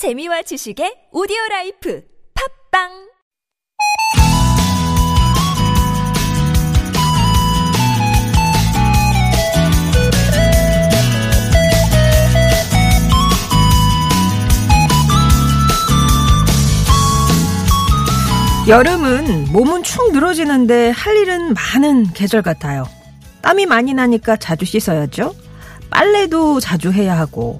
재미와 지식의 오디오라이프 팟빵 여름은 몸은 축 늘어지는데 할 일은 많은 계절 같아요. 땀이 많이 나니까 자주 씻어야죠. 빨래도 자주 해야 하고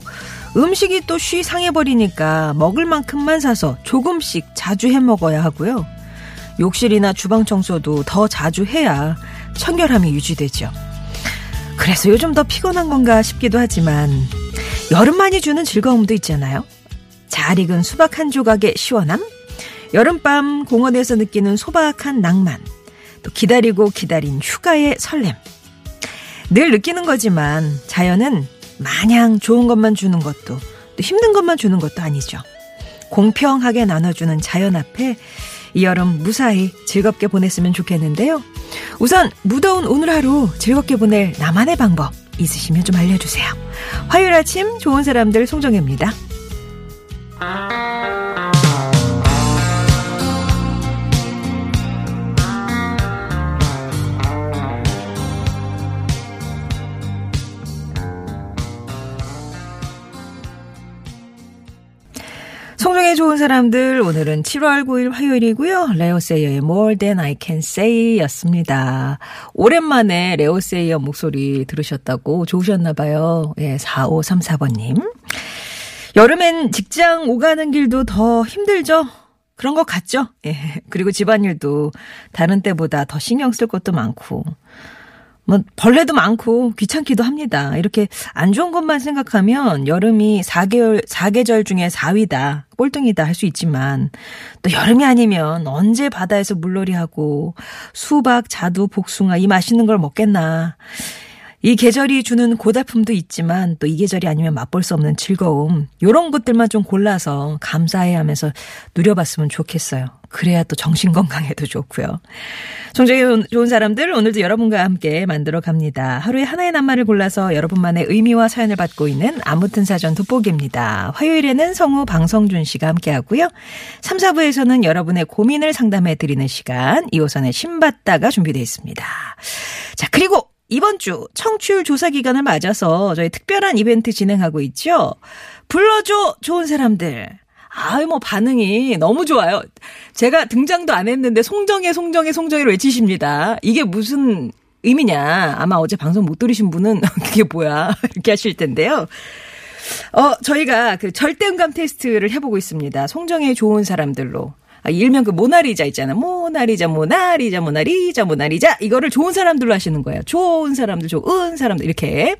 음식이 또 쉬 상해버리니까 먹을 만큼만 사서 조금씩 자주 해먹어야 하고요. 욕실이나 주방 청소도 더 자주 해야 청결함이 유지되죠. 그래서 요즘 더 피곤한 건가 싶기도 하지만 여름만이 주는 즐거움도 있잖아요. 잘 익은 수박 한 조각의 시원함, 여름밤 공원에서 느끼는 소박한 낭만, 또 기다리고 기다린 휴가의 설렘. 늘 느끼는 거지만 자연은 마냥 좋은 것만 주는 것도 또 힘든 것만 주는 것도 아니죠. 공평하게 나눠주는 자연 앞에 이 여름 무사히 즐겁게 보냈으면 좋겠는데요. 우선 무더운 오늘 하루 즐겁게 보낼 나만의 방법 있으시면 좀 알려주세요. 화요일 아침 좋은 사람들 송정혜입니다. 송정의 좋은 사람들, 오늘은 7월 9일 화요일이고요. 레오세이어의 More Than I Can Say였습니다. 오랜만에 레오세이어 목소리 들으셨다고 좋으셨나 봐요. 예, 4534번님. 여름엔 직장 오가는 길도 더 힘들죠? 그런 것 같죠? 예, 그리고 집안일도 다른 때보다 더 신경 쓸 것도 많고 뭐 벌레도 많고 귀찮기도 합니다. 이렇게 안 좋은 것만 생각하면 여름이 4계절 중에 4위다, 꼴등이다 할 수 있지만 또 여름이 아니면 언제 바다에서 물놀이하고 수박, 자두, 복숭아 이 맛있는 걸 먹겠나. 이 계절이 주는 고달픔도 있지만 또 이 계절이 아니면 맛볼 수 없는 즐거움, 이런 것들만 좀 골라서 감사해하면서 누려봤으면 좋겠어요. 그래야 또 정신건강에도 좋고요. 송정의 좋은 사람들, 오늘도 여러분과 함께 만들어갑니다. 하루에 하나의 낱말을 골라서 여러분만의 의미와 사연을 받고 있는 아무튼 사전 돋보기입니다. 화요일에는 성우 방성준 씨가 함께하고요. 3, 4부에서는 여러분의 고민을 상담해드리는 시간, 2호선의 신받다가 준비되어 있습니다. 자, 그리고 이번 주 청취율 조사 기간을 맞아서 저희 특별한 이벤트 진행하고 있죠. 불러줘 좋은 사람들. 아유, 뭐 반응이 너무 좋아요. 제가 등장도 안 했는데 송정혜, 송정혜, 송정혜를 외치십니다. 이게 무슨 의미냐. 아마 어제 방송 못 들으신 분은 그게 뭐야 이렇게 하실 텐데요. 저희가 그 절대음감 테스트를 해보고 있습니다. 송정혜 좋은 사람들로. 일명 그 모나리자 있잖아. 모나리자. 이거를 좋은 사람들로 하시는 거예요. 좋은 사람들. 이렇게.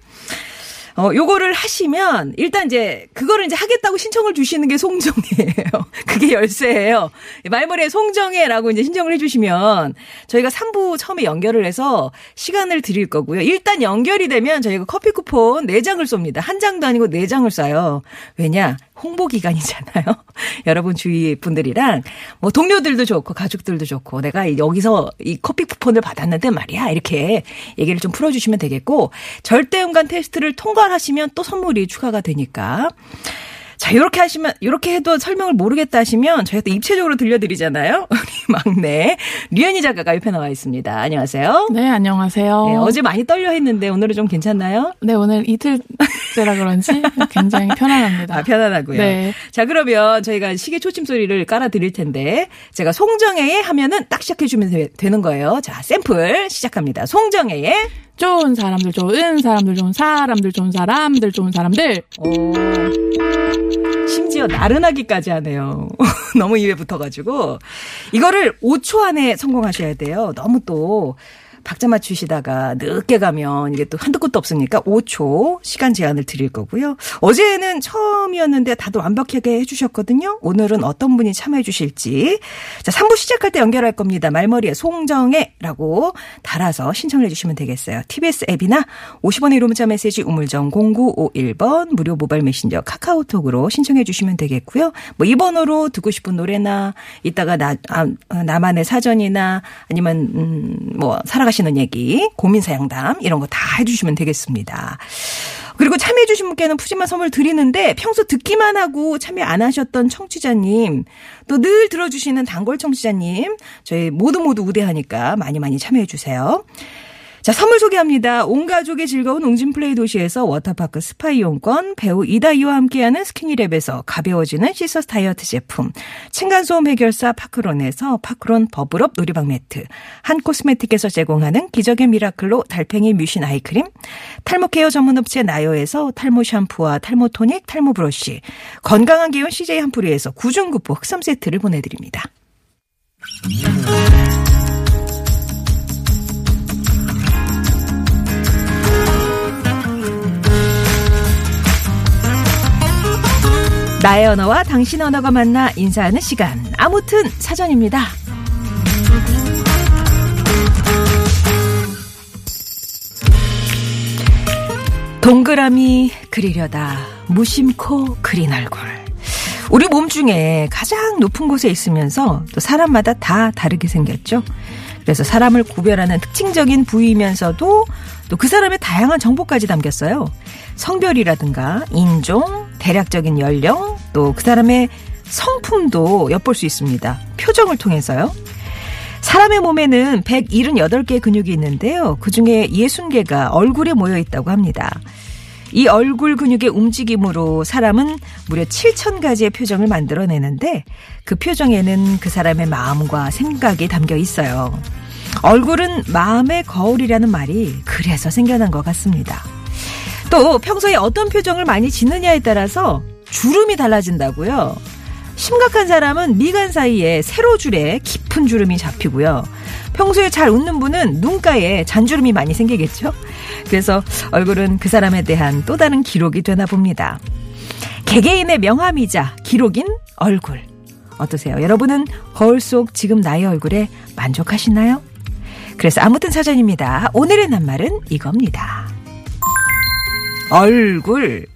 요거를 하시면, 일단 이제, 그거를 이제 하겠다고 신청을 주시는 게 송정혜예요. 그게 열쇠예요. 말머리에 송정혜라고 이제 신청을 해주시면, 저희가 3부 처음에 연결을 해서 시간을 드릴 거고요. 일단 연결이 되면 저희가 커피 쿠폰 4장을 쏩니다. 한 장도 아니고 4장을 쏴요. 왜냐? 홍보 기간이잖아요. 여러분 주위 분들이랑 뭐 동료들도 좋고 가족들도 좋고 내가 여기서 이 커피 쿠폰을 받았는데 말이야 이렇게 얘기를 좀 풀어주시면 되겠고, 절대음감 테스트를 통과하시면 또 선물이 추가가 되니까. 자, 요렇게 하시면, 요렇게 해도 설명을 모르겠다 하시면 저희가 또 입체적으로 들려드리잖아요. 우리 막내 류현희 작가가 옆에 나와 있습니다. 안녕하세요. 네, 안녕하세요. 네, 어제 많이 떨려 했는데 오늘은 좀 괜찮나요? 네, 오늘 이틀째라 그런지 굉장히 편안합니다. 아, 편안하고요. 네. 자, 그러면 저희가 시계 초침 소리를 깔아드릴 텐데 제가 송정혜의 하면은 딱 시작해주면 되는 거예요. 자, 샘플 시작합니다. 송정혜의 좋은 사람들, 좋은 사람들, 좋은 사람들, 좋은 사람들, 좋은 사람들. 오, 심지어 나른하기까지 하네요. 너무 입에 붙어가지고. 이거를 5초 안에 성공하셔야 돼요. 너무 또 박자 맞추시다가 늦게 가면 이게 또 한두 끝도 없으니까 5초 시간 제한을 드릴 거고요. 어제는 처음이었는데 다들 완벽하게 해주셨거든요. 오늘은 어떤 분이 참여해 주실지. 자, 3부 시작할 때 연결할 겁니다. 말머리에 송정혜라고 달아서 신청을 해주시면 되겠어요. TBS 앱이나 50원의 이로 문자 메시지 우물정 0951번, 무료 모바일 메신저 카카오톡으로 신청해 주시면 되겠고요. 뭐 2번으로 듣고 싶은 노래나 이따가 나만의 사전이나 아니면 뭐 살아가시는 얘기, 고민사양담 이런 거 다 해주시면 되겠습니다. 그리고 참여해주신 분께는 푸짐한 선물 드리는데 평소 듣기만 하고 참여 안 하셨던 청취자님 또 늘 들어주시는 단골 청취자님 저희 모두 우대하니까 많이 참여해주세요. 자, 선물 소개합니다. 온 가족의 즐거운 웅진플레이 도시에서 워터파크 스파 이용권, 배우 이다희와 함께하는 스키니랩에서 가벼워지는 시서스 다이어트 제품, 층간소음 해결사 파크론에서 파크론 버블업 놀이방 매트, 한 코스메틱에서 제공하는 기적의 미라클로 달팽이 뮤신 아이크림, 탈모케어 전문업체 나요에서 탈모 샴푸와 탈모 토닉, 탈모 브러쉬, 건강한 기운 CJ 한프리에서 구중급부 흑삼 세트를 보내드립니다. 나의 언어와 당신 언어가 만나 인사하는 시간. 아무튼 사전입니다. 동그라미 그리려다 무심코 그린 얼굴. 우리 몸 중에 가장 높은 곳에 있으면서 또 사람마다 다 다르게 생겼죠. 그래서 사람을 구별하는 특징적인 부위이면서도 또 그 사람의 다양한 정보까지 담겼어요. 성별이라든가 인종, 대략적인 연령, 또 그 사람의 성품도 엿볼 수 있습니다. 표정을 통해서요. 사람의 몸에는 178개의 근육이 있는데요. 그중에 60개가 얼굴에 모여 있다고 합니다. 이 얼굴 근육의 움직임으로 사람은 무려 7,000가지의 표정을 만들어내는데 그 표정에는 그 사람의 마음과 생각이 담겨 있어요. 얼굴은 마음의 거울이라는 말이 그래서 생겨난 것 같습니다. 또 평소에 어떤 표정을 많이 짓느냐에 따라서 주름이 달라진다고요. 심각한 사람은 미간 사이에 세로줄에 깊은 주름이 잡히고요. 평소에 잘 웃는 분은 눈가에 잔주름이 많이 생기겠죠. 그래서 얼굴은 그 사람에 대한 또 다른 기록이 되나 봅니다. 개개인의 명함이자 기록인 얼굴. 어떠세요? 여러분은 거울 속 지금 나의 얼굴에 만족하시나요? 그래서 아무튼 사전입니다. 오늘의 낱말은 이겁니다. 얼굴.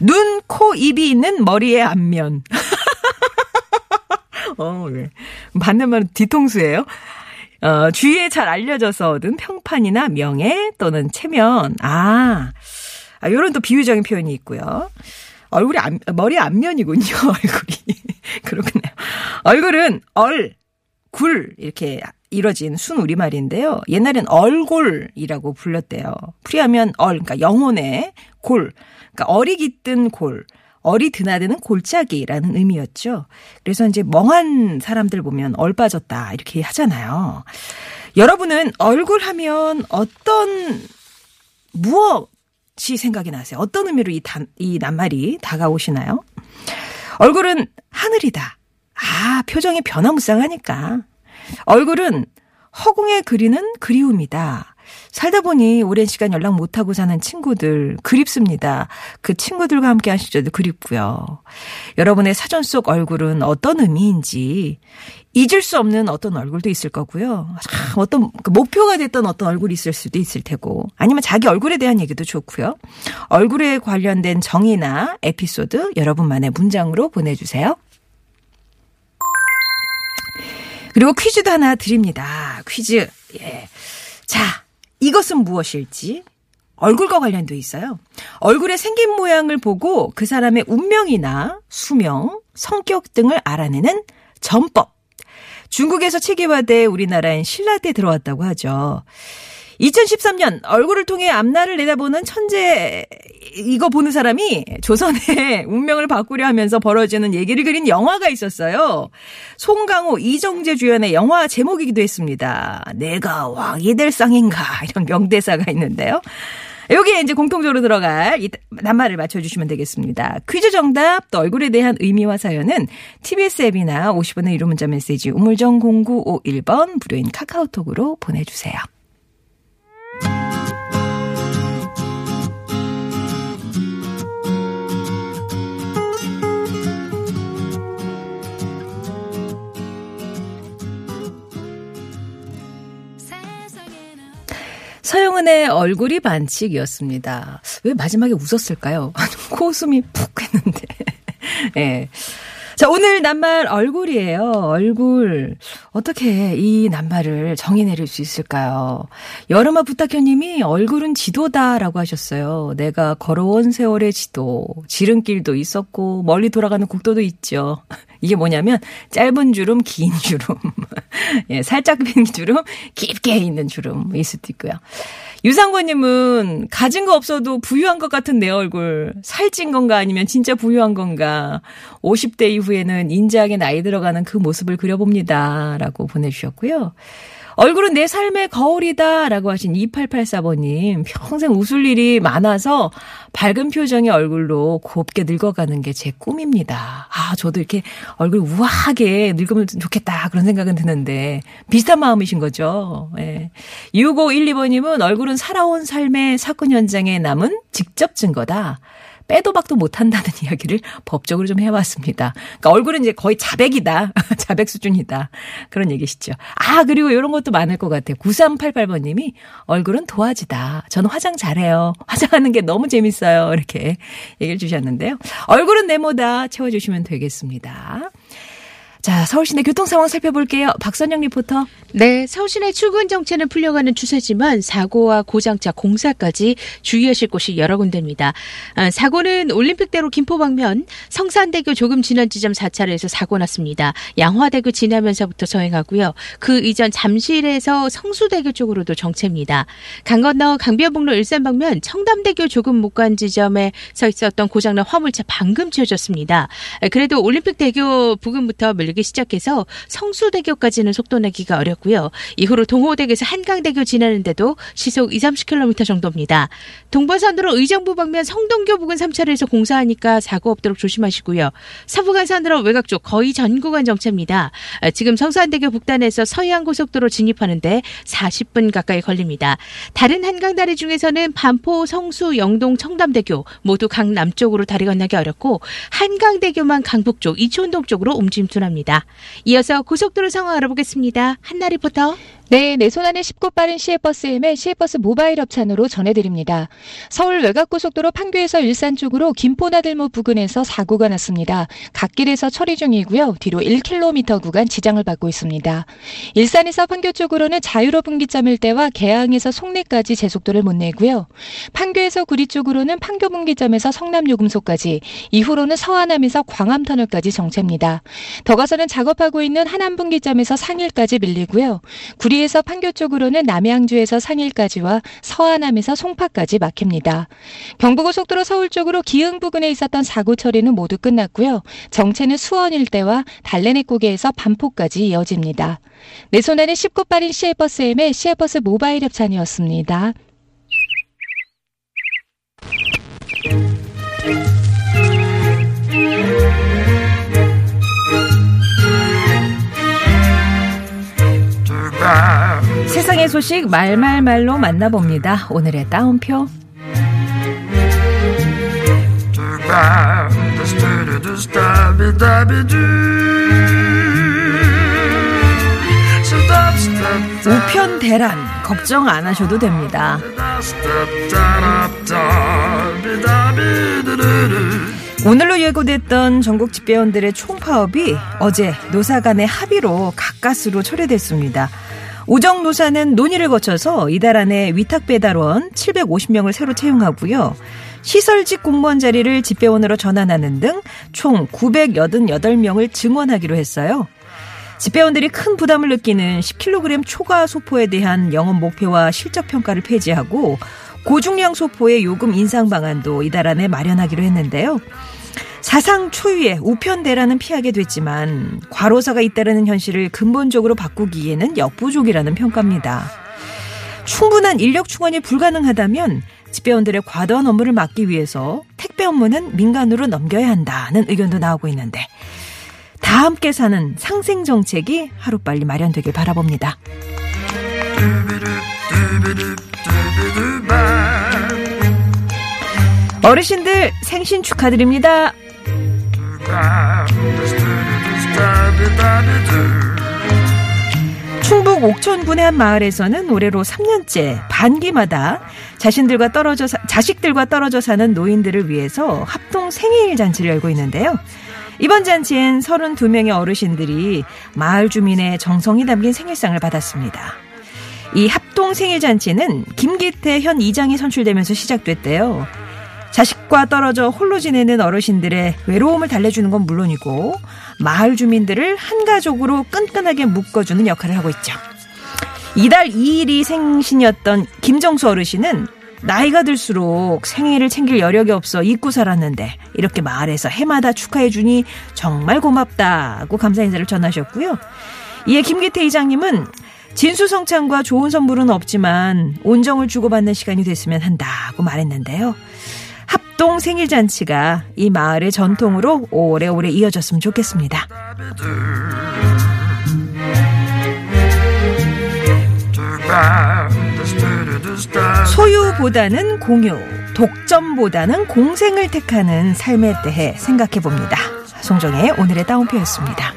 눈, 코, 입이 있는 머리의 앞면. 네. 반대말은 뒤통수예요. 주위에 잘 알려져서 얻은 평판이나 명예 또는 체면. 요런 또 비유적인 표현이 있고요. 얼굴이 머리 앞면이군요. 얼굴이. 그렇군요. 얼굴은 얼, 굴 이렇게 이뤄진 순우리말인데요. 옛날엔 얼골이라고 불렸대요. 풀이하면 얼, 그러니까 영혼의 골, 그러니까 얼이 깃든 골, 얼이 드나드는 골짜기라는 의미였죠. 그래서 이제 멍한 사람들 보면 얼 빠졌다 이렇게 하잖아요. 여러분은 얼굴 하면 어떤 무엇이 생각이 나세요? 어떤 의미로 이 낱말이 다가오시나요? 얼굴은 하늘이다. 표정이 변화무쌍하니까. 얼굴은 허공에 그리는 그리움이다. 살다 보니 오랜 시간 연락 못하고 사는 친구들 그립습니다. 그 친구들과 함께한 시절도 그립고요. 여러분의 사전 속 얼굴은 어떤 의미인지 잊을 수 없는 어떤 얼굴도 있을 거고요. 어떤 목표가 됐던 어떤 얼굴이 있을 수도 있을 테고 아니면 자기 얼굴에 대한 얘기도 좋고요. 얼굴에 관련된 정의나 에피소드 여러분만의 문장으로 보내주세요. 그리고 퀴즈도 하나 드립니다. 퀴즈. 예. 자, 이것은 무엇일지 얼굴과 관련돼 있어요. 얼굴의 생긴 모양을 보고 그 사람의 운명이나 수명, 성격 등을 알아내는 전법. 중국에서 체계화돼 우리나라엔 신라때 들어왔다고 하죠. 2013년 얼굴을 통해 앞날을 내다보는 천재 이거 보는 사람이 조선의 운명을 바꾸려 하면서 벌어지는 얘기를 그린 영화가 있었어요. 송강호, 이정재 주연의 영화 제목이기도 했습니다. 내가 왕이 될 상인가 이런 명대사가 있는데요. 여기에 이제 공통적으로 들어갈 이 낱말을 맞춰주시면 되겠습니다. 퀴즈 정답 또 얼굴에 대한 의미와 사연은 TBS 앱이나 50원의 유료 문자 메시지 우물정 0951번 무료인 카카오톡으로 보내주세요. 서영은의 얼굴이 반칙이었습니다. 왜 마지막에 웃었을까요? 코웃음이 푹 했는데. 예. 네. 자, 오늘 낱말 얼굴이에요. 얼굴. 어떻게 이 낱말을 정의 내릴 수 있을까요? 여름아 부탁현님이 얼굴은 지도다라고 하셨어요. 내가 걸어온 세월의 지도, 지름길도 있었고 멀리 돌아가는 국도도 있죠. 이게 뭐냐면 짧은 주름, 긴 주름, 예, 살짝 빈 주름, 깊게 있는 주름 있을 수도 있고요. 유상권님은 가진 거 없어도 부유한 것 같은 내 얼굴, 살찐 건가 아니면 진짜 부유한 건가. 50대 이후에는 인자하게 나이 들어가는 그 모습을 그려봅니다. 라고 보내주셨고요. 얼굴은 내 삶의 거울이다 라고 하신 2884번님. 평생 웃을 일이 많아서 밝은 표정의 얼굴로 곱게 늙어가는 게 제 꿈입니다. 아, 저도 이렇게 얼굴 우아하게 늙으면 좋겠다 그런 생각은 드는데 비슷한 마음이신 거죠. 예. 6512번님은 얼굴은 살아온 삶의 사건 현장에 남은 직접 증거다. 빼도 박도 못한다는 이야기를 법적으로 좀 해봤습니다. 그러니까 얼굴은 이제 거의 자백이다. 자백 수준이다. 그런 얘기시죠. 아, 그리고 이런 것도 많을 것 같아요. 9388번님이 얼굴은 도화지다. 저는 화장 잘해요. 화장하는 게 너무 재밌어요. 이렇게 얘기를 주셨는데요. 얼굴은 네모다 채워주시면 되겠습니다. 자, 서울시내 교통 상황 살펴볼게요. 박선영 리포터. 네, 서울시내 출근 정체는 풀려가는 추세지만 사고와 고장차 공사까지 주의하실 곳이 여러 군데입니다. 사고는 올림픽대로 김포 방면 성산대교 조금 지난 지점 4차로에서 사고 났습니다. 양화대교 지나면서부터 서행하고요. 그 이전 잠실에서 성수대교 쪽으로도 정체입니다. 강 건너 강변북로 일산 방면 청담대교 조금 못 간 지점에 서 있었던 고장난 화물차 방금 치워졌습니다. 그래도 올림픽대교 부근부터 밀리기 시작해서 성수대교까지는 속도 내기가 어렵고요. 이후로 동호대교에서 한강대교 지나는데도 시속 20-30km 정도입니다. 동부간선으로 의정부 방면 성동교 부근 3차로에서 공사하니까 사고 없도록 조심하시고요. 서부간선으로 외곽 쪽 거의 전 구간 정체입니다. 지금 성수안대교 북단에서 서해안고속도로 진입하는데 40분 가까이 걸립니다. 다른 한강다리 중에서는 반포, 성수, 영동, 청담대교 모두 강 남쪽으로 다리 건너기 어렵고 한강대교만 강북 쪽, 이촌동 쪽으로 움직임투납니다. 이어서 고속도로 상황 알아보겠습니다. 한나 리포터. 네, 내 손안에 쉽고 빠른 시외버스 힘을 시외버스 모바일 협찬으로 전해드립니다. 서울 외곽고속도로 판교에서 일산 쪽으로 김포나들모 부근에서 사고가 났습니다. 갓길에서 처리 중이고요. 뒤로 1km 구간 지장을 받고 있습니다. 일산에서 판교 쪽으로는 자유로 분기점 일대와 개항에서 송내까지 제속도를 못 내고요. 판교에서 구리 쪽으로는 판교 분기점에서 성남요금소까지, 이후로는 서안함에서 광암터널까지 정체입니다. 더 가서는 작업하고 있는 하남 분기점에서 상일까지 밀리고요. 구리 에서 판교 쪽으로는 남양주에서 상일까지와 서안함에서 송파까지 막힙니다. 경부고속도로 서울 쪽으로 기흥 부근에 있었던 사고 처리는 모두 끝났고요. 정체는 수원 일대와 달래내고개에서 반포까지 이어집니다. 내 손안에 쉽고 빠른 시외버스M의 시외버스 모바일 협찬이었습니다. 세상의 소식 말말말로 만나봅니다. 오늘의 따옴표. 우편 대란 걱정 안 하셔도 됩니다. 오늘로 예고됐던 전국 집배원들의 총파업이 어제 노사 간의 합의로 가까스로 철회됐습니다. 우정노사는 논의를 거쳐서 이달 안에 위탁배달원 750명을 새로 채용하고요. 시설직 공무원 자리를 집배원으로 전환하는 등 총 988명을 증원하기로 했어요. 집배원들이 큰 부담을 느끼는 10kg 초과 소포에 대한 영업 목표와 실적평가를 폐지하고 고중량 소포의 요금 인상 방안도 이달 안에 마련하기로 했는데요. 사상 초유의 우편 대란은 피하게 됐지만 과로사가 잇따르는 현실을 근본적으로 바꾸기에는 역부족이라는 평가입니다. 충분한 인력 충원이 불가능하다면 집배원들의 과도한 업무를 막기 위해서 택배 업무는 민간으로 넘겨야 한다는 의견도 나오고 있는데 다 함께 사는 상생 정책이 하루빨리 마련되길 바라봅니다. 어르신들 생신 축하드립니다. 충북 옥천군의 한 마을에서는 올해로 3년째 반기마다 자식들과 떨어져 사는 노인들을 위해서 합동 생일 잔치를 열고 있는데요. 이번 잔치엔 32명의 어르신들이 마을 주민의 정성이 담긴 생일상을 받았습니다. 이 합동 생일잔치는 김기태 현 이장이 선출되면서 시작됐대요. 자식과 떨어져 홀로 지내는 어르신들의 외로움을 달래주는 건 물론이고 마을 주민들을 한 가족으로 끈끈하게 묶어주는 역할을 하고 있죠. 이달 2일이 생신이었던 김정수 어르신은 나이가 들수록 생일을 챙길 여력이 없어 잊고 살았는데 이렇게 마을에서 해마다 축하해주니 정말 고맙다고 감사 인사를 전하셨고요. 이에 김기태 이장님은 진수성찬과 좋은 선물은 없지만 온정을 주고받는 시간이 됐으면 한다고 말했는데요. 합동 생일잔치가 이 마을의 전통으로 오래오래 이어졌으면 좋겠습니다. 소유보다는 공유, 독점보다는 공생을 택하는 삶에 대해 생각해봅니다. 송정혜의 오늘의 따옴표였습니다.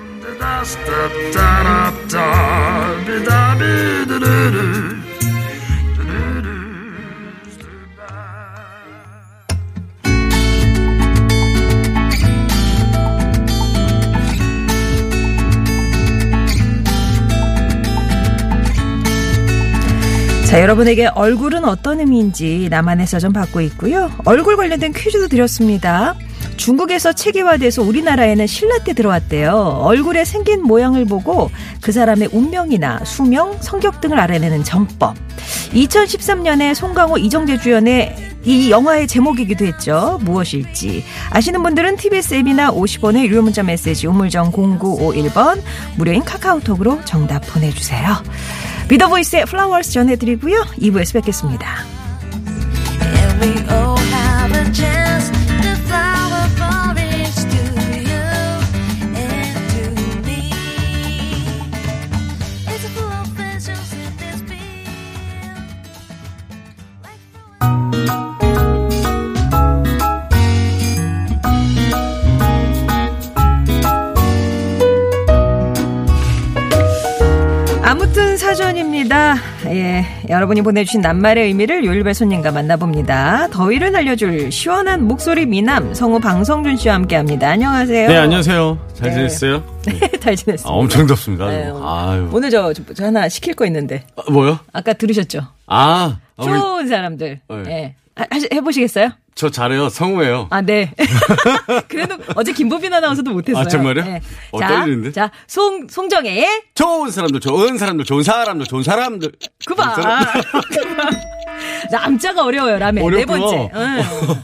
자, 여러분에게 얼굴은 어떤 의미인지 나만의 서점 받고 있고요. 얼굴 관련된 퀴즈도 드렸습니다. 중국에서 체계화돼서 우리나라에는 신라 때 들어왔대요. 얼굴에 생긴 모양을 보고 그 사람의 운명이나 수명, 성격 등을 알아내는 전법. 2013년에 송강호, 이정재 주연의 이 영화의 제목이기도 했죠. 무엇일지. 아시는 분들은 TBS 앱이나 50원의 유료 문자 메시지 우물정 0951번 무료인 카카오톡으로 정답 보내주세요. 미더보이스의 플라워스 전해드리고요. 2부에서 뵙겠습니다. 아무튼 사전입니다. 예, 여러분이 보내주신 낱말의 의미를 요일별 손님과 만나봅니다. 더위를 날려줄 시원한 목소리 미남 성우 방성준 씨와 함께합니다. 안녕하세요. 네, 안녕하세요. 잘 지냈어요? 네, 잘 지냈습니다. 아, 엄청 덥습니다. 네, 아유. 오늘 저 하나 시킬 거 있는데. 아, 뭐요? 아까 들으셨죠? 아, 좋은 사람들. 네. 네. 해보시겠어요? 저 잘해요. 성우예요. 아, 네. 그래도 어제 김보빈 아나운서도 못했어요. 아, 정말요? 네. 떨리는데? 자, 송정혜의 좋은 사람들, 좋은 사람들, 좋은 사람들, 좋은 사람들. 그만. 남자가 어려워요, 라메. 네 번째.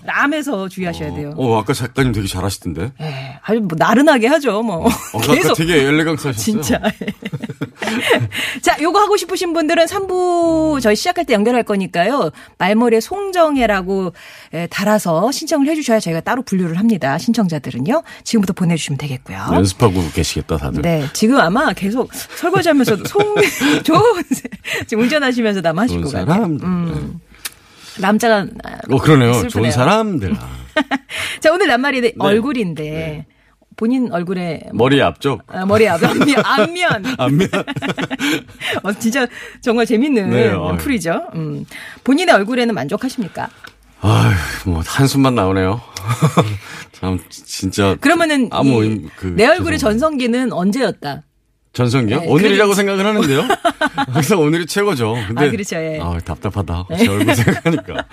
라메에서 주의하셔야 돼요. 아까 작가님 되게 잘하시던데? 예. 아주 뭐, 나른하게 하죠, 뭐. 계속. 아까 되게 엘레강스 하셨어요. 진짜. 자, 요거 하고 싶으신 분들은 3부 저희 시작할 때 연결할 거니까요. 말머리에 송정혜라고 달아서 신청을 해주셔야 저희가 따로 분류를 합니다. 신청자들은요. 지금부터 보내주시면 되겠고요. 연습하고 계시겠다, 다들. 네. 지금 아마 계속 설거지하면서 지금 운전하시면서 아마 하실 것 같아요. 남자가 그러네요. 좋은 사람들. 자, 오늘 낱말이 얼굴인데 본인 얼굴에 머리 앞쪽, 머리 앞 앞면. 진짜 정말 재밌는 풀이죠. 본인의 얼굴에는 만족하십니까? 아유, 뭐 한숨만 나오네요. 참 진짜. 그러면은 내 얼굴의 전성기는 언제였다? 전성기요? 네, 오늘이라고 생각을 하는데요. 항상 오늘이 최고죠. 근데 그렇죠. 예. 답답하다. 제 얼굴 생각하니까.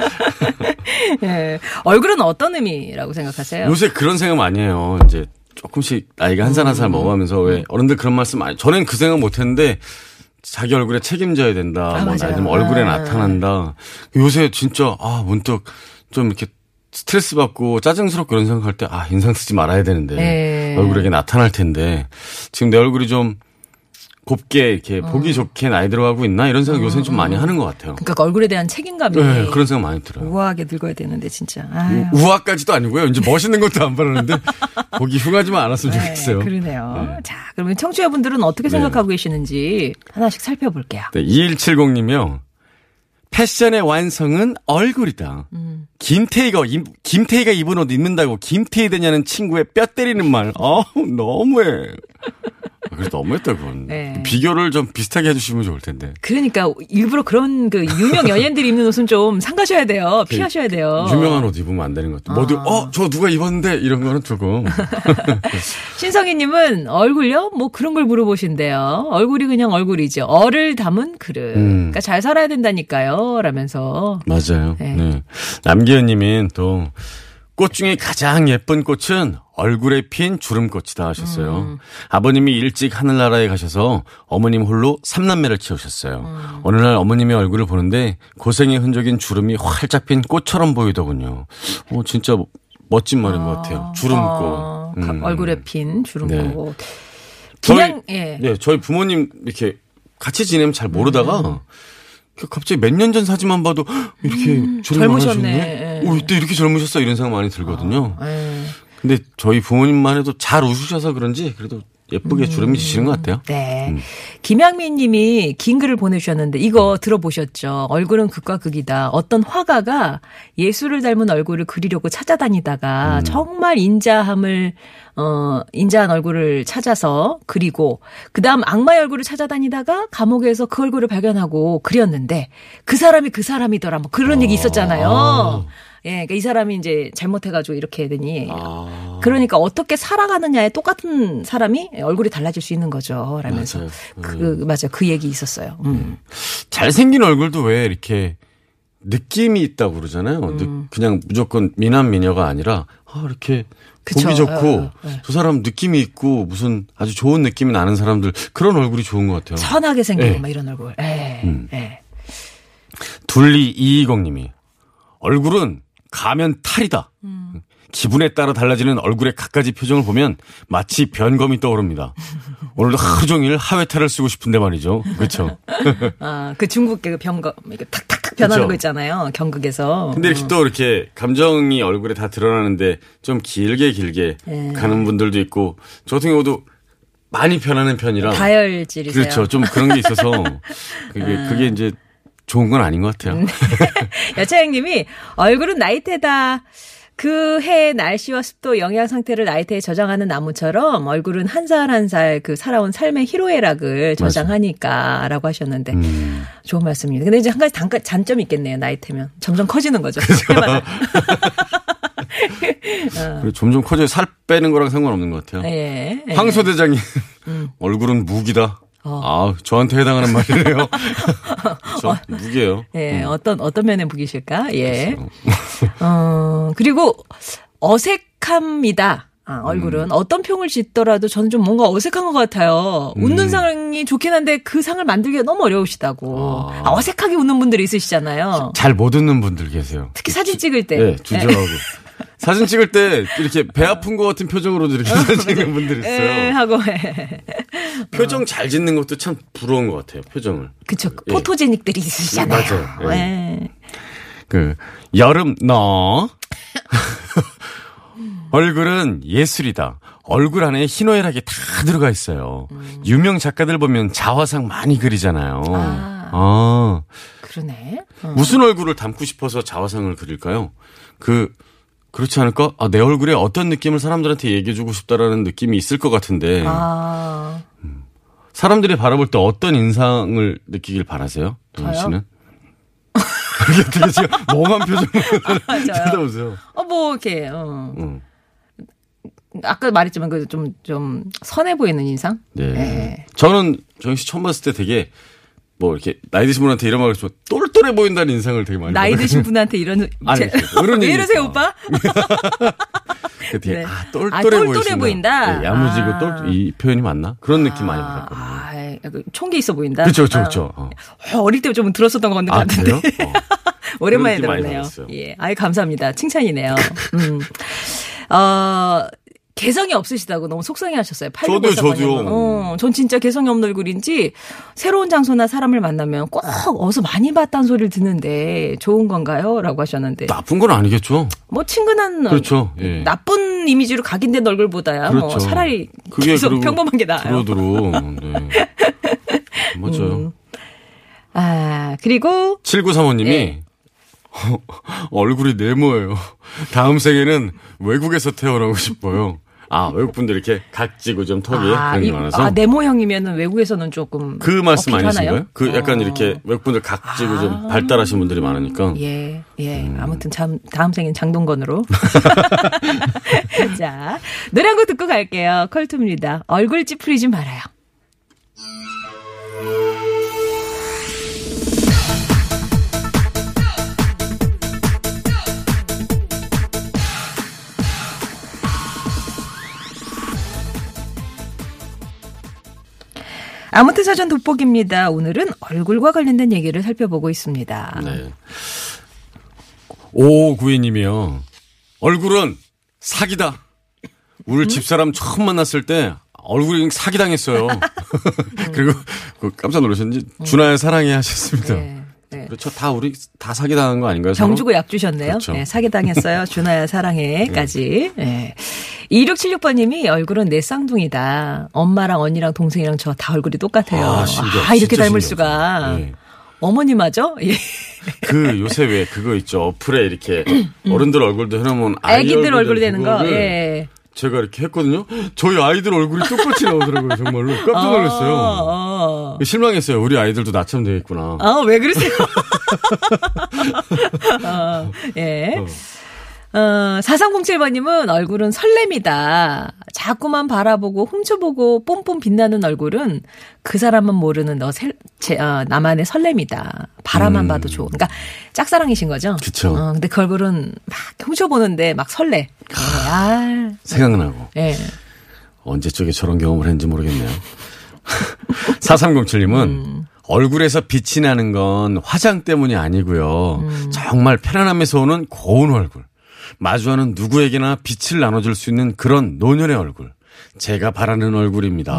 예. 얼굴은 어떤 의미라고 생각하세요? 요새 그런 생각 많이 해요. 이제 조금씩 나이가 한 살 한 살 먹어가면서 왜 어른들 그런 말씀 많이. 저는 그 생각 못했는데 자기 얼굴에 책임져야 된다. 아, 뭐 나이면 얼굴에 나타난다. 요새 진짜 문득 좀 이렇게 스트레스 받고 짜증스럽고 그런 생각할 때 인상 쓰지 말아야 되는데 얼굴에게 나타날 텐데 지금 내 얼굴이 좀 곱게 이렇게 보기 좋게 나이 들어가고 있나 이런 생각 요새는 좀 많이 하는 것 같아요. 그러니까 얼굴에 대한 책임감이 그런 생각 많이 들어요. 우아하게 늙어야 되는데 진짜. 우아까지도 아니고요. 이제 멋있는 것도 안 바라는데 보기 흉하지만 않았으면 좋겠어요. 그러네요. 자, 그러면 청취자분들은 어떻게 생각하고 계시는지 하나씩 살펴볼게요. 네, 2170님이요. 패션의 완성은 얼굴이다. 김태희가 입은 옷 입는다고 김태희 되냐는 친구의 뼈 때리는 말. 너무해. 그래서 너무했다 그건. 네. 비교를 좀 비슷하게 해주시면 좋을 텐데. 그러니까 일부러 그런 그 유명 연예인들이 입는 옷은 좀 삼가셔야 돼요. 피하셔야 돼요. 유명한 옷 입으면 안 되는 것도. 모두 저 누가 입었는데 이런 거는 조금. 신성희님은 얼굴요? 뭐 그런 걸 물어보신대요. 얼굴이 그냥 얼굴이죠. 얼을 담은 그릇. 그러니까 잘 살아야 된다니까요. 라면서. 맞아요. 네. 네. 남기현님은 또. 꽃 중에 가장 예쁜 꽃은 얼굴에 핀 주름꽃이다 하셨어요. 아버님이 일찍 하늘나라에 가셔서 어머님 홀로 3남매를 키우셨어요. 어느 날 어머님의 얼굴을 보는데 고생의 흔적인 주름이 활짝 핀 꽃처럼 보이더군요. 진짜 멋진 말인 것 같아요. 주름꽃. 얼굴에 핀 주름꽃. 네. 그냥, 저희 부모님 이렇게 같이 지내면 잘 모르다가 갑자기 몇 년 전 사진만 봐도 이렇게 젊으셨네. 이때 이렇게 젊으셨어 이런 생각 많이 들거든요. 근데 저희 부모님만 해도 잘 웃으셔서 그런지 그래도 예쁘게 주름이 지시는 것 같아요. 네. 김양민 님이 긴 글을 보내주셨는데 이거 들어보셨죠? 얼굴은 극과 극이다. 어떤 화가가 예술을 닮은 얼굴을 그리려고 찾아다니다가 정말 인자한 얼굴을 찾아서 그리고 그다음 악마의 얼굴을 찾아다니다가 감옥에서 그 얼굴을 발견하고 그렸는데 그 사람이 그 사람이더라. 뭐 그런 얘기 있었잖아요. 그러니까 이 사람이 이제 잘못해가지고 이렇게 되니 그러니까 어떻게 살아가느냐에 똑같은 사람이 얼굴이 달라질 수 있는 거죠. 라면서 맞아요. 맞아요. 그 얘기 있었어요. 잘생긴 얼굴도 왜 이렇게 느낌이 있다고 그러잖아요. 그냥 무조건 미남 미녀가 아니라 이렇게 그쵸. 보기 좋고 저 사람 느낌이 있고 무슨 아주 좋은 느낌이 나는 사람들 그런 얼굴이 좋은 것 같아요. 선하게 생기고 막 이런 얼굴. 둘리 220님이 얼굴은 가면 탈이다. 기분에 따라 달라지는 얼굴의 갖가지 표정을 보면 마치 변검이 떠오릅니다. 오늘도 하루 종일 하회탈을 쓰고 싶은데 말이죠. 그렇죠. 그 중국 그 변검 이렇게 탁탁탁 변하는 그쵸? 거 있잖아요. 경극에서. 근데 이렇게 또 이렇게 감정이 얼굴에 다 드러나는데 좀 길게 가는 분들도 있고 저 같은 경우도 많이 변하는 편이라 다혈질이세요. 그렇죠. 좀 그런 게 있어서 그게 이제. 좋은 건 아닌 것 같아요. 여차형님이 얼굴은 나이테다. 그 해의 날씨와 습도, 영양 상태를 나이테에 저장하는 나무처럼 얼굴은 한 살 한 살 그 살아온 삶의 희로애락을 저장하니까라고 하셨는데 좋은 말씀입니다. 근데 이제 한 가지 단점이 있겠네요. 나이테면 점점 커지는 거죠. 해마다. 그래, 점점 커져요. 살 빼는 거랑 상관없는 것 같아요. 황소 대장님 얼굴은 무기다. 저한테 해당하는 말이네요. 저 무게요. 어떤 면의 무기실까? 예. 그리고 어색합니다. 얼굴은 어떤 평을 짓더라도 저는 좀 뭔가 어색한 것 같아요. 웃는 상이 좋긴 한데 그 상을 만들기가 너무 어려우시다고. 어색하게 웃는 분들이 있으시잖아요. 잘 못 웃는 분들 계세요. 특히 사진 찍을 때. 주저하고. 사진 찍을 때 이렇게 배 아픈 것 같은 표정으로 이렇게 사진 찍는 분들 있어요. 표정 잘 짓는 것도 참 부러운 것 같아요. 표정을. 그쵸. 포토제닉들이 있으시잖아요. 맞아요. 여름 얼굴은 예술이다. 얼굴 안에 희노애락이 다 들어가 있어요. 유명 작가들 보면 자화상 많이 그리잖아요. 그러네. 무슨 얼굴을 담고 싶어서 자화상을 그릴까요? 그렇지 않을까? 내 얼굴에 어떤 느낌을 사람들한테 얘기해주고 싶다라는 느낌이 있을 것 같은데 사람들이 바라볼 때 어떤 인상을 느끼길 바라세요? 도현 씨는? 되게 지금 멍한 표정으로 쳐다보세요. 이렇게 아까 말했지만 그래도 좀 선해 보이는 인상? 네. 저는 정현 씨 처음 봤을 때 되게 이렇게, 나이 드신 분한테 이런 말을 좀 똘똘해 보인다는 인상을 되게 많이. 나이 드신 분한테 이런. 왜 이러세요, 오빠? 되게, 똘똘해 보인다. 네, 야무지고 이 표현이 맞나? 그런 느낌 많이 받았거든요. 총기 있어 보인다? 그쵸. 어릴 때 좀 들었었던 것 같은데. 오랜만에 들었네요. 감사합니다. 칭찬이네요. 개성이 없으시다고 너무 속상해 하셨어요. 저도요. 전 진짜 개성이 없는 얼굴인지 새로운 장소나 사람을 만나면 꼭 어서 많이 봤다는 소리를 듣는데 좋은 건가요? 라고 하셨는데. 나쁜 건 아니겠죠. 친근한. 그렇죠. 나쁜 이미지로 각인된 얼굴보다야. 그렇죠. 차라리 계속 평범한 게 나아요. 맞아요. 그리고. 7935님이. 얼굴이 네모예요. 다음 생에는 외국에서 태어나고 싶어요. 아, 외국분들 이렇게 각지고 좀 턱이 그런 거 많아서. 아, 네모형이면 외국에서는 조금. 그 말씀 아니신가요? 그 약간 이렇게 외국분들 각지고 좀 발달하신 분들이 많으니까. 예, 예. 아무튼 참, 다음 생엔 장동건으로. 자, 노래 한 곡 듣고 갈게요. 컬투입니다. 얼굴 찌푸리지 말아요. 아무튼 사전 돋보기입니다. 오늘은 얼굴과 관련된 얘기를 살펴보고 있습니다. 네. 5592님이요. 얼굴은 사기다. 우리 집사람 처음 만났을 때 얼굴이 사기당했어요. 그리고 깜짝 놀라셨는지 준하의 사랑해 하셨습니다. 네. 네. 그렇죠. 다 우리 다 사기당한 거 아닌가요? 정주고 약 주셨네요. 그렇죠. 네, 사기당했어요. 준하야 사랑해까지. 네. 2676번님이 얼굴은 내 쌍둥이다. 엄마랑 언니랑 동생이랑 저 다 얼굴이 똑같아요. 아, 신기하다. 이렇게 닮을 신기하다. 수가. 네. 어머님하죠? 예. 그 요새 왜 그거 있죠. 어플에 이렇게 어른들 얼굴도 해놓으면 아기들 얼굴 되는 거. 예. 제가 이렇게 했거든요. 저희 아이들 얼굴이 똑같이 나오더라고요. 정말로 깜짝 놀랐어요. 실망했어요. 우리 아이들도 나처럼 되겠구나. 아, 왜 그러세요? 예. 4307번님은 얼굴은 설렘이다. 자꾸만 바라보고 훔쳐보고 뽐뽐 빛나는 얼굴은 그 사람만 모르는 나만의 설렘이다. 바라만 봐도 좋아. 그러니까 짝사랑이신 거죠? 그쵸. 근데 그 얼굴은 막 훔쳐보는데 막 설레. 아, 생각나고. 예. 네. 언제 쪽에 저런 경험을 했는지 모르겠네요. 4307님은 얼굴에서 빛이 나는 건 화장 때문이 아니고요. 정말 편안함에서 오는 고운 얼굴. 마주하는 누구에게나 빛을 나눠줄 수 있는 그런 노년의 얼굴. 제가 바라는 얼굴입니다.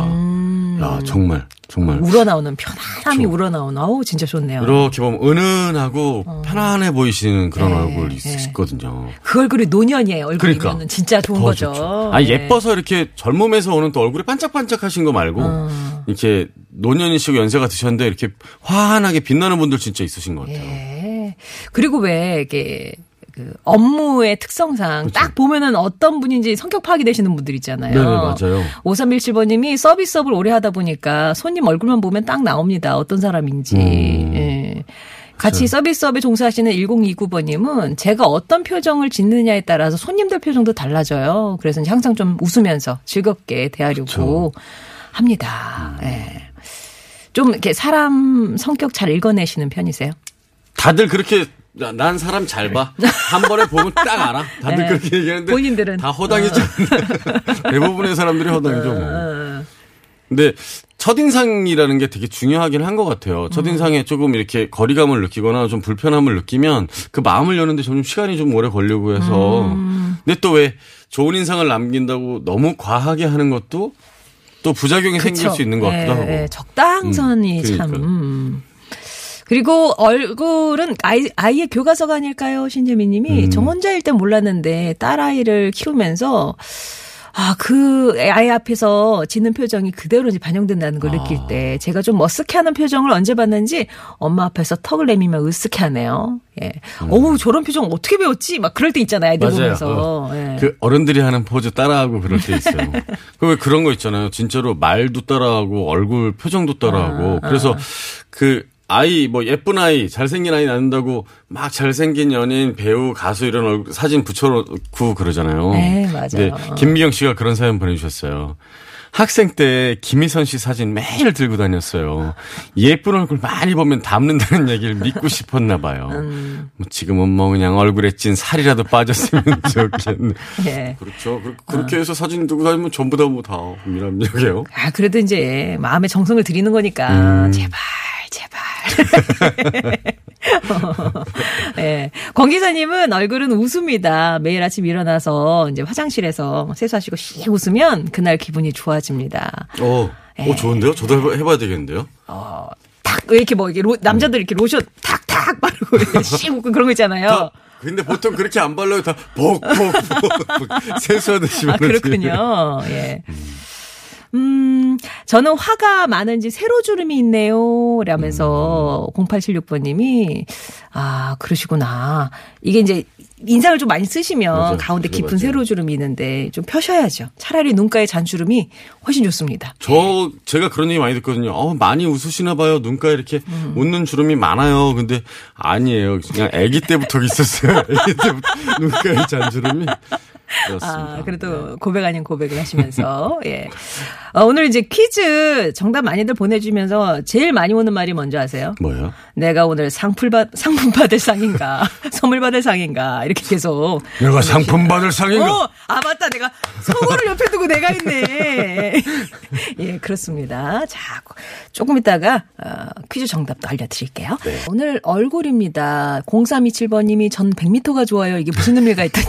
야, 정말, 정말. 우러나오는, 편안함이 좋아. 우러나오는, 어우, 진짜 좋네요. 이렇게 보면 은은하고 편안해 보이시는 그런 얼굴이 있거든요. 그 얼굴이 노년이에요. 얼굴이면 그러니까. 진짜 좋은 거죠. 좋죠. 아, 예뻐서 이렇게 젊음에서 오는 또 얼굴이 반짝반짝 하신 거 말고, 이렇게 노년이시고 연세가 드셨는데 이렇게 환하게 빛나는 분들 진짜 있으신 것 같아요. 예. 그리고 왜, 이게, 그 업무의 특성상 그치. 딱 보면은 어떤 분인지 성격 파악이 되시는 분들 있잖아요. 네, 맞아요. 5317번님이 서비스업을 오래 하다 보니까 손님 얼굴만 보면 딱 나옵니다. 어떤 사람인지. 예. 같이 서비스업에 종사하시는 1029번님은 제가 어떤 표정을 짓느냐에 따라서 손님들 표정도 달라져요. 그래서 항상 좀 웃으면서 즐겁게 대하려고 그쵸. 합니다. 예. 좀 이렇게 사람 성격 잘 읽어내시는 편이세요? 다들 그렇게 난 사람 잘 봐. 한 번에 보면 딱 알아. 다들 네. 그렇게 얘기하는데 본인들은. 다 허당이죠. 대부분의 사람들이 허당이죠. 뭐. 근데 첫인상이라는 게 되게 중요하긴 한 것 같아요. 첫인상에 조금 이렇게 거리감을 느끼거나 좀 불편함을 느끼면 그 마음을 여는데 점점 시간이 좀 오래 걸리고 해서 근데 또 왜 좋은 인상을 남긴다고 너무 과하게 하는 것도 또 부작용이 그쵸. 생길 수 있는 것 같기도 하고. 네. 적당선이 참. 그리고 얼굴은 아이의 교과서가 아닐까요? 신재민 님이. 저 혼자일 땐 몰랐는데 딸아이를 키우면서 아, 그 아이 앞에서 짓는 표정이 그대로 이제 반영된다는 걸 느낄 때 제가 좀 머쓱해하는 표정을 언제 봤는지 엄마 앞에서 턱을 내밀면 으쓱해하네요. 예. 어우 저런 표정 어떻게 배웠지? 막 그럴 때 있잖아요. 아이들 맞아요. 보면서. 예. 그 어른들이 하는 포즈 따라하고 그럴 때 있어요. 왜 그런 거 있잖아요. 진짜로 말도 따라하고 얼굴 표정도 따라하고 그래서 그 아이, 뭐, 예쁜 아이, 잘생긴 아이 낳는다고 막 잘생긴 연예인, 배우, 가수 이런 얼굴, 사진 붙여놓고 그러잖아요. 네, 맞아요. 네, 김미경 씨가 그런 사연 보내주셨어요. 학생 때 김희선 씨 사진 매일 들고 다녔어요. 예쁜 얼굴 많이 보면 닮는다는 얘기를 믿고 싶었나 봐요. 지금은 뭐 그냥 얼굴에 찐 살이라도 빠졌으면 좋겠네. 예. 그렇죠. 그렇게 해서 사진 들고 다니면 전부 다 뭐 다 미남녀예요. 아, 그래도 이제 마음에 정성을 드리는 거니까 제발. 제발. 네. 권 기사님은 얼굴은 웃음이다. 매일 아침 일어나서 이제 화장실에서 세수하시고 씩 웃으면 그날 기분이 좋아집니다. 네. 좋은데요? 저도 해봐야 되겠는데요? 탁, 왜 이렇게 뭐, 이렇게 남자들 이렇게 로션 탁 바르고 씩 웃고 그런 거 있잖아요. 근데 보통 그렇게 안 발라요. 다 벅. 세수하듯이. 아, 그렇군요. 예. 저는 화가 많은지 세로주름이 있네요. 라면서 0876번님이 아 그러시구나. 이게 이제 인상을 좀 많이 쓰시면 맞아요. 가운데 깊은 맞아요. 세로주름이 있는데 좀 펴셔야죠. 차라리 눈가에 잔주름이 훨씬 좋습니다. 제가 그런 얘기 많이 듣거든요. 많이 웃으시나 봐요. 눈가에 이렇게 웃는 주름이 많아요. 근데 아니에요. 그냥 아기 때부터 있었어요. 아기 때부터 눈가에 잔주름이. 그렇습니다. 아, 그래도 네. 고백 아닌 고백을 하시면서 예. 오늘 이제 퀴즈 정답 많이들 보내주면서 제일 많이 오는 말이 뭔지 아세요? 뭐예요? 내가 오늘 상품 받을 상인가 선물 받을 상인가 이렇게 계속 내가 상품 받을 상인가? 아 맞다 내가 서울을 옆에 두고 내가 있네. 예 그렇습니다. 자 조금 있다가 퀴즈 정답도 알려드릴게요. 네. 오늘 얼굴입니다. 0327번님이 전 100m가 좋아요. 이게 무슨 의미가 있다니.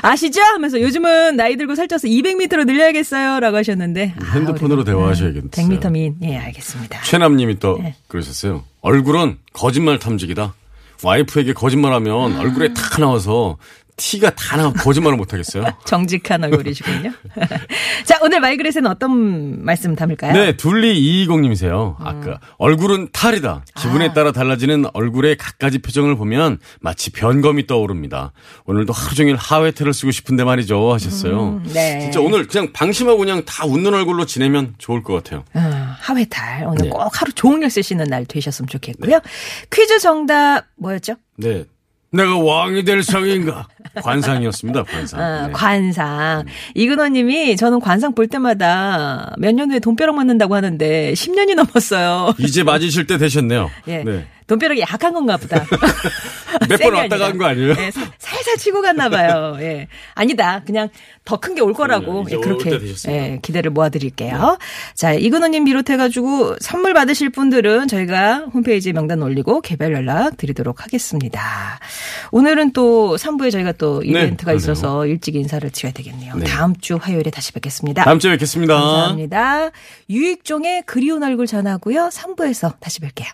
아시죠? 하면서 요즘은 나이 들고 살쪄서 200m로 늘려야겠어요. 라고 하셨는데. 핸드폰으로 대화하셔야겠어요. 100m 미인. 예, 알겠습니다. 최남님이 또 네. 그러셨어요. 얼굴은 거짓말 탐지기다. 와이프에게 거짓말하면 얼굴에 다 나와서 티가 다 나와 거짓말을 못하겠어요. 정직한 얼굴이시군요. 자, 오늘 말그릇에는 어떤 말씀 담을까요? 네, 둘리 220님이세요. 아까 얼굴은 탈이다. 기분에 따라 달라지는 얼굴의 갖가지 표정을 보면 마치 변검이 떠오릅니다. 오늘도 하루 종일 하회태를 쓰고 싶은데 말이죠 하셨어요. 네. 진짜 오늘 그냥 방심하고 그냥 다 웃는 얼굴로 지내면 좋을 것 같아요. 하회탈 오늘 네. 꼭 하루 종일 쓰시는 날 되셨으면 좋겠고요. 네. 퀴즈 정답 뭐였죠? 네. 내가 왕이 될 상인가? 관상이었습니다. 관상. 네. 관상. 이근호님이 저는 관상 볼 때마다 몇 년 후에 돈벼락 맞는다고 하는데 10년이 넘었어요. 이제 맞으실 때 되셨네요. 예. 네. 돈벼락이 약한 건가 보다. 몇 번 왔다 간 거 아니에요? 네, 살살 치고 갔나 봐요. 예. 아니다. 그냥 더 큰 게 올 거라고 네, 예, 그렇게 예, 기대를 모아드릴게요. 네. 자, 이근호님 비롯해가지고 선물 받으실 분들은 저희가 홈페이지에 명단 올리고 개별 연락 드리도록 하겠습니다. 오늘은 또 3부에 저희가 또 이벤트가 네, 있어서 일찍 인사를 드려야 되겠네요. 네. 다음 주 화요일에 다시 뵙겠습니다. 다음 주에 뵙겠습니다. 감사합니다. 유익종의 그리운 얼굴 전하고요. 3부에서 다시 뵐게요.